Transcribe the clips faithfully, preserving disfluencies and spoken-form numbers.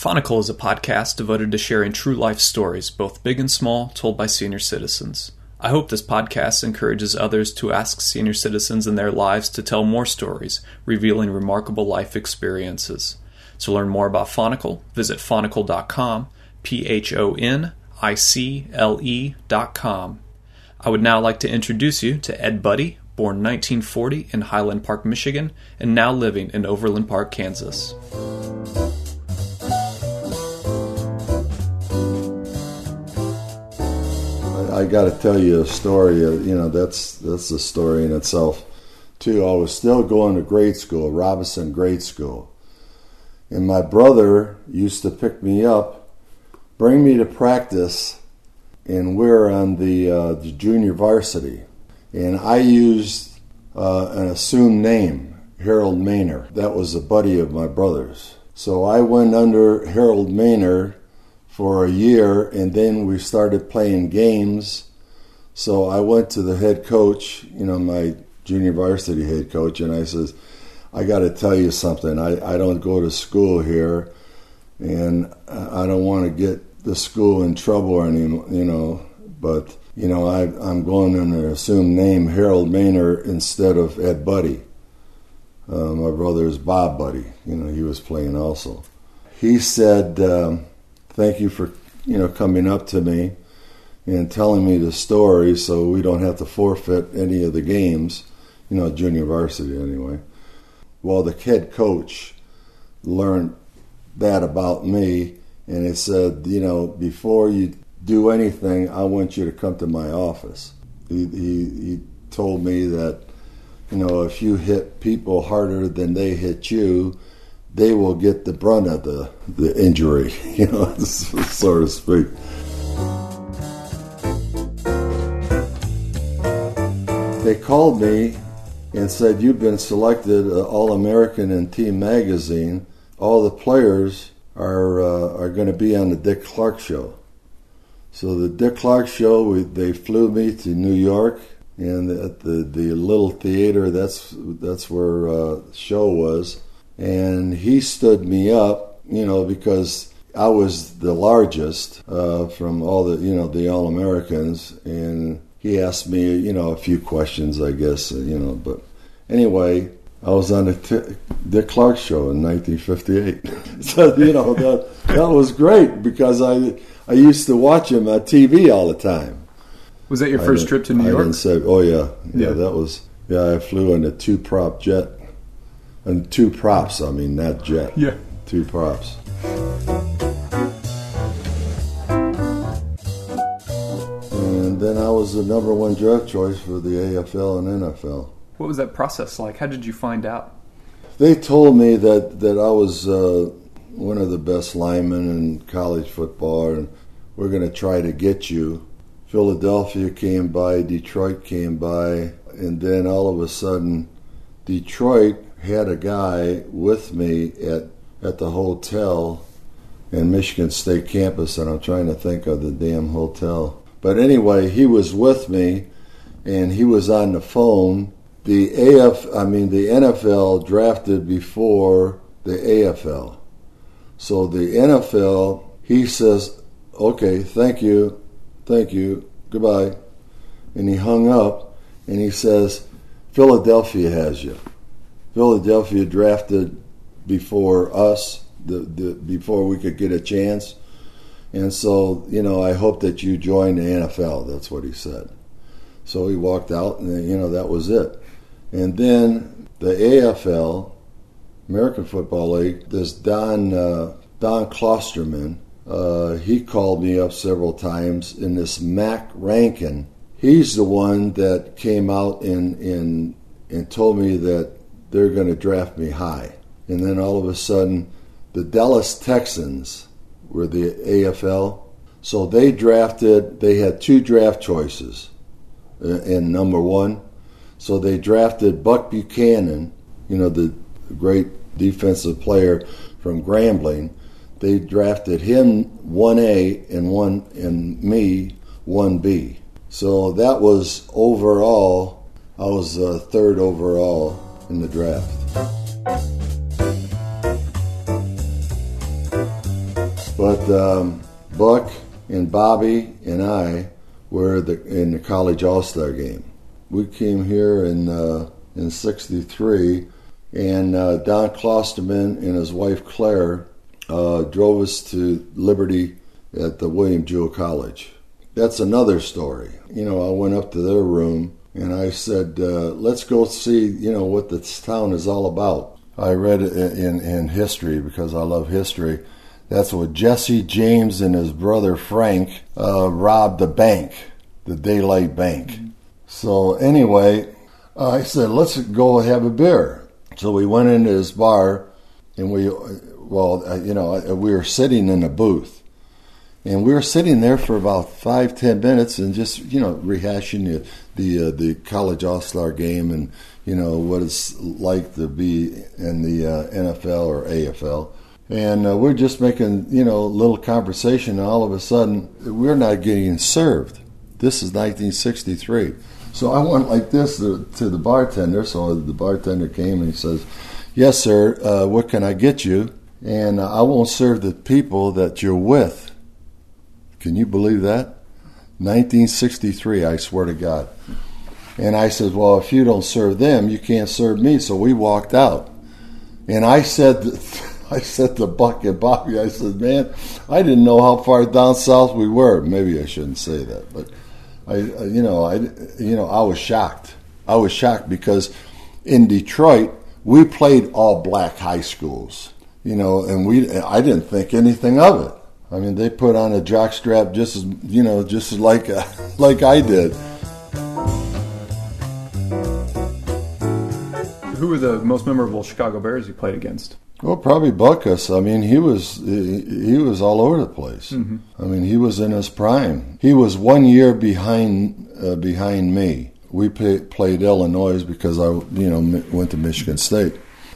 Phonicle is a podcast devoted to sharing true life stories, both big and small, told by senior citizens. I hope this podcast encourages others to ask senior citizens in their lives to tell more stories, revealing remarkable life experiences. To learn more about Phonicle, visit phonicle dot com, P H O N I C L E dot com. I would now like to introduce you to Ed Buddy, born nineteen forty in Highland Park, Michigan, and now living in Overland Park, Kansas. I got to tell you a story. You know, that's that's a story in itself, too. I was still going to grade school, Robinson Grade School, and my brother used to pick me up, bring me to practice, and we're on the, uh, the junior varsity. And I used uh, an assumed name, Harold Maynor. That was a buddy of my brother's. So I went under Harold Maynor for a year, and then we started playing games. So I went to the head coach, you know, my junior varsity head coach, and I says, I got to tell you something. I, I don't go to school here, and I don't want to get the school in trouble or any, you know, but, you know, I, I'm going under an assumed name, Harold Maynor, instead of Ed Buddy. Uh, my brother's Bob Buddy. You know, he was playing also. He said, um, thank you for, you know, coming up to me and telling me the story so we don't have to forfeit any of the games, you know, junior varsity anyway. Well, the head coach learned that about me, and he said, you know, before you do anything, I want you to come to my office. He, he, he told me that, you know, if you hit people harder than they hit you, they will get the brunt of the, the injury, you know, so to speak. They called me and said, you've been selected uh, All-American in Team Magazine. All the players are uh, are going to be on the Dick Clark Show. So the Dick Clark Show, we, they flew me to New York, and at the, the Little Theater, that's, that's where uh, the show was. And he stood me up, you know, because I was the largest uh, from all the, you know, the All-Americans. And he asked me, you know, a few questions, I guess, you know. But anyway, I was on the T- Dick Clark Show in nineteen fifty-eight. So, you know, that, that was great because I, I used to watch him on T V all the time. Was that your first trip to New York? I didn't say, oh, yeah, yeah. Yeah, that was, yeah, I flew on a two-prop jet. And two props, I mean, not jet. Yeah. Two props. And then I was the number one draft choice for the A F L and N F L. What was that process like? How did you find out? They told me that, that I was uh, one of the best linemen in college football, and we're going to try to get you. Philadelphia came by, Detroit came by, and then all of a sudden, Detroit had a guy with me at at the hotel in Michigan State campus, and I'm trying to think of the damn hotel. But anyway, he was with me, and he was on the phone. The AF, I mean, the N F L drafted before the A F L. So the N F L, he says, okay, thank you, thank you, goodbye. And he hung up, and he says, Philadelphia has you. Philadelphia drafted before us, the, the before we could get a chance. And so, you know, I hope that you join the N F L. That's what he said. So he walked out, and, you know, that was it. And then the A F L, American Football League, this Don, uh, Don Klosterman, uh, he called me up several times in this Mac Rankin. He's the one that came out and, and, and told me that they're going to draft me high. And then all of a sudden, the Dallas Texans were the A F L. So they drafted, they had two draft choices in number one. So they drafted Buck Buchanan, you know, the great defensive player from Grambling. They drafted him one A and one and me one B. So that was overall, I was uh, third overall in the draft. But um, Buck and Bobby and I were the, in the college all-star game. We came here in uh, in sixty-three, and uh, Don Klosterman and his wife Claire uh, drove us to Liberty at the William Jewell College. That's another story. You know, I went up to their room and I said, uh, let's go see, you know, what this town is all about. I read it in, in history because I love history. That's what Jesse James and his brother Frank uh, robbed the bank, the Daylight Bank. Mm-hmm. So anyway, I said, let's go have a beer. So we went into this bar and we, well, you know, we were sitting in a booth. And we were sitting there for about five, ten minutes and just, you know, rehashing the the, uh, the college all-star game and, you know, what it's like to be in the uh, N F L or A F L. And uh, we're just making, you know, a little conversation, and all of a sudden, we're not getting served. This is nineteen sixty-three. So I went like this to, to the bartender. So the bartender came and he says, yes, sir, uh, what can I get you? And uh, I won't serve the people that you're with. Can you believe that? nineteen sixty-three, I swear to God. And I said, well, if you don't serve them, you can't serve me. So we walked out. And I said, I said to Buck and Bobby, I said, man, I didn't know how far down south we were. Maybe I shouldn't say that, but I, you know, I, you know, I was shocked. I was shocked because in Detroit we played all black high schools, you know, and we, I didn't think anything of it. I mean, they put on a jockstrap just as, you know, just like uh, like I did. Who were the most memorable Chicago Bears you played against? Well, probably Buckus. I mean, he was he, he was all over the place. Mm-hmm. I mean, he was in his prime. He was one year behind uh, behind me. We pay, played Illinois because I, you know, went to Michigan State.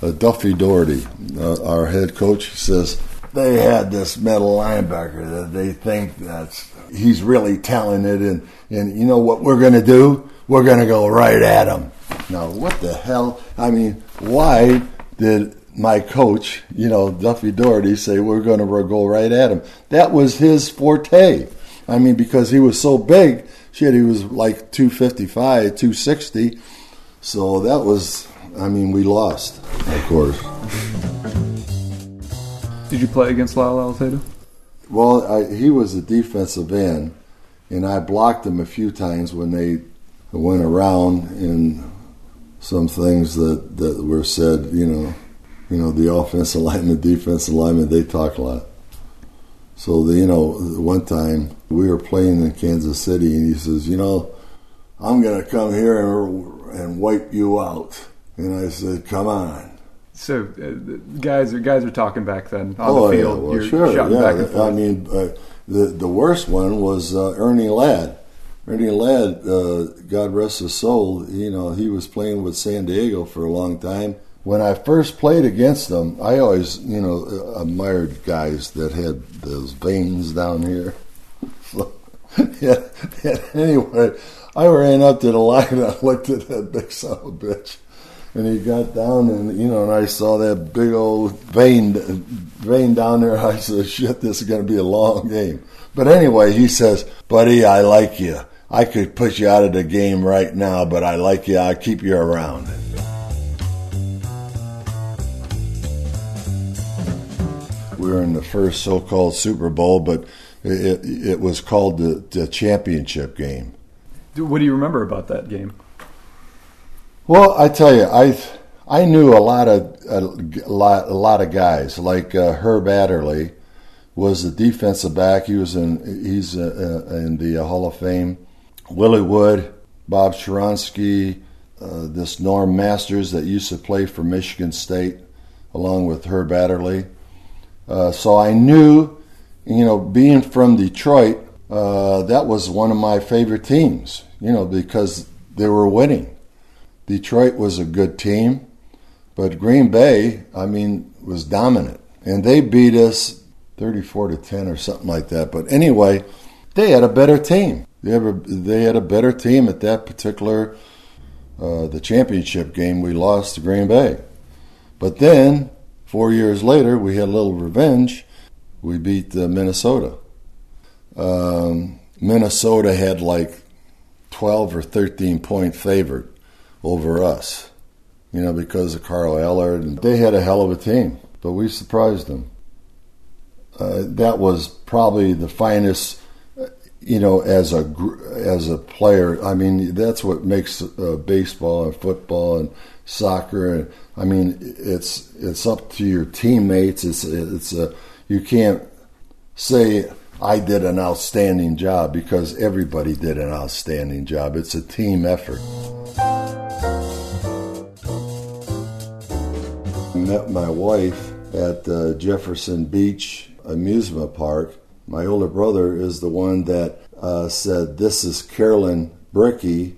Uh, Duffy Doherty, uh, our head coach, says, they had this middle linebacker that they think that's he's really talented, and, and you know what we're going to do? We're going to go right at him. Now, what the hell? I mean, why did my coach, you know, Duffy Doherty, say we're going to go right at him? That was his forte. I mean, because he was so big. Shit, he was like two fifty-five, two sixty. So that was, I mean, we lost, of course. Did you play against Lyle Altado? Well, I, he was a defensive end, and I blocked him a few times when they went around, and some things that, that were said, you know, you know, the offensive lineman, the defensive lineman, they talk a lot. So, the, you know, one time we were playing in Kansas City, and he says, you know, I'm going to come here and, and wipe you out. And I said, come on. So, uh, guys, are, guys are talking back then on oh, the field. Yeah, well, You're sure, shouting yeah. back and forth. I mean, uh, the the worst one was uh, Ernie Ladd. Ernie Ladd, uh, God rest his soul. You know, he was playing with San Diego for a long time. When I first played against him, I always, you know, admired guys that had those veins down here. So, yeah, yeah. Anyway, I ran up to the line and I looked at that big son of a bitch. And he got down, and you know, and I saw that big old vein, vein down there. I said, "Shit, this is going to be a long game." But anyway, he says, "Buddy, I like you. I could put you out of the game right now, but I like you. I keep you around." We were in the first so-called Super Bowl, but it, it was called the, the championship game. What do you remember about that game? Well, I tell you, I I knew a lot of a lot a lot of guys. Like uh, Herb Adderley was the defensive back. He was in he's uh, in the Hall of Fame. Willie Wood, Bob Sharansky, uh, this Norm Masters that used to play for Michigan State, along with Herb Adderley. Uh, so I knew, you know, being from Detroit, uh, that was one of my favorite teams. You know, because they were winning. Detroit was a good team, but Green Bay, I mean, was dominant. And they beat us thirty-four to ten or something like that. But anyway, they had a better team. They had a, they had a better team at that particular, uh, the championship game we lost to Green Bay. But then, four years later, we had a little revenge. we beat uh, Minnesota. Um, Minnesota had like twelve or thirteen point favorite over us, you know, because of Carl Allard. And they had a hell of a team, but we surprised them. Uh, that was probably the finest, you know, as a as a player. I mean, that's what makes uh, baseball and football and soccer. And I mean, it's it's up to your teammates. It's it's a you can't say I did an outstanding job because everybody did an outstanding job. It's a team effort. I met my wife at uh, Jefferson Beach amusement park. My older brother is the one that uh, said, "This is Carolyn Bricky."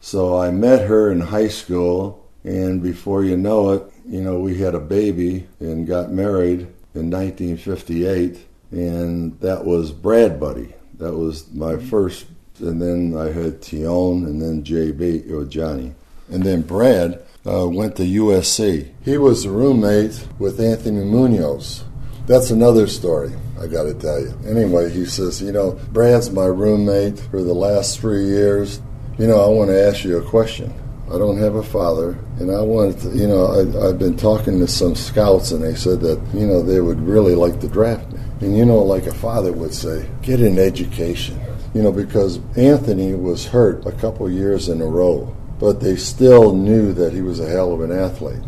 So I met her in high school, and before you know it, you know, we had a baby and got married in nineteen fifty-eight, and that was Brad Buddy. That was my first, and then I had Tion, and then J B, or Johnny. And then Brad uh, went to U S C. He was a roommate with Anthony Munoz. That's another story, I got to tell you. Anyway, he says, you know, Brad's my roommate for the last three years. You know, I want to ask you a question. I don't have a father, and I wanted to, you know, I, I've been talking to some scouts, and they said that, you know, they would really like to draft me. And, you know, like a father would say, get an education. You know, because Anthony was hurt a couple years in a row, but they still knew that he was a hell of an athlete.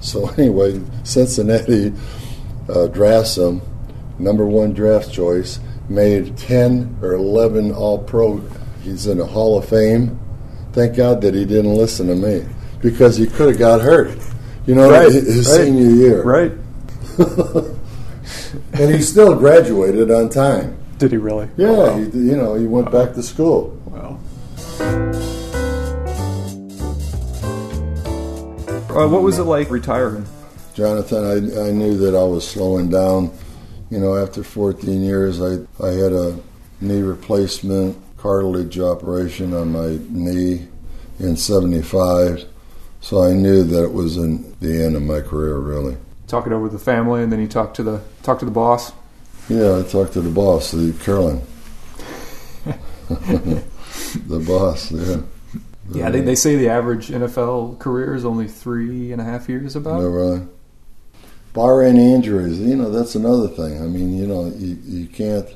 So anyway, Cincinnati... Uh, drafts him, number one draft choice, made ten or eleven All-Pro. He's in the Hall of Fame. Thank God that he didn't listen to me, because he could have got hurt, you know, right, his right. senior year. Right. And he still graduated on time. Did he really? Yeah, oh, wow. he, you know, he went oh. back to school. Wow. Uh, what was it like retiring? Jonathan, I, I knew that I was slowing down. You know, after fourteen years, I, I had a knee replacement cartilage operation on my knee in seventy-five. So I knew that it was in the end of my career, really. Talk it over with the family, and then you talk to the talk to the boss? Yeah, I talked to the boss, the Carolyn. The boss, yeah. The yeah, they, they say the average N F L career is only three and a half years about. No, really. Bar any injuries, you know, that's another thing. I mean, you know, you, you can't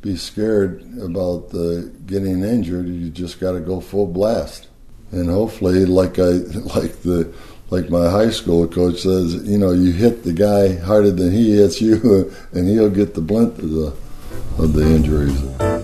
be scared about uh, getting injured. You just got to go full blast, and hopefully, like I, like the, like my high school coach says, you know, you hit the guy harder than he hits you, and he'll get the brunt of the of the injuries.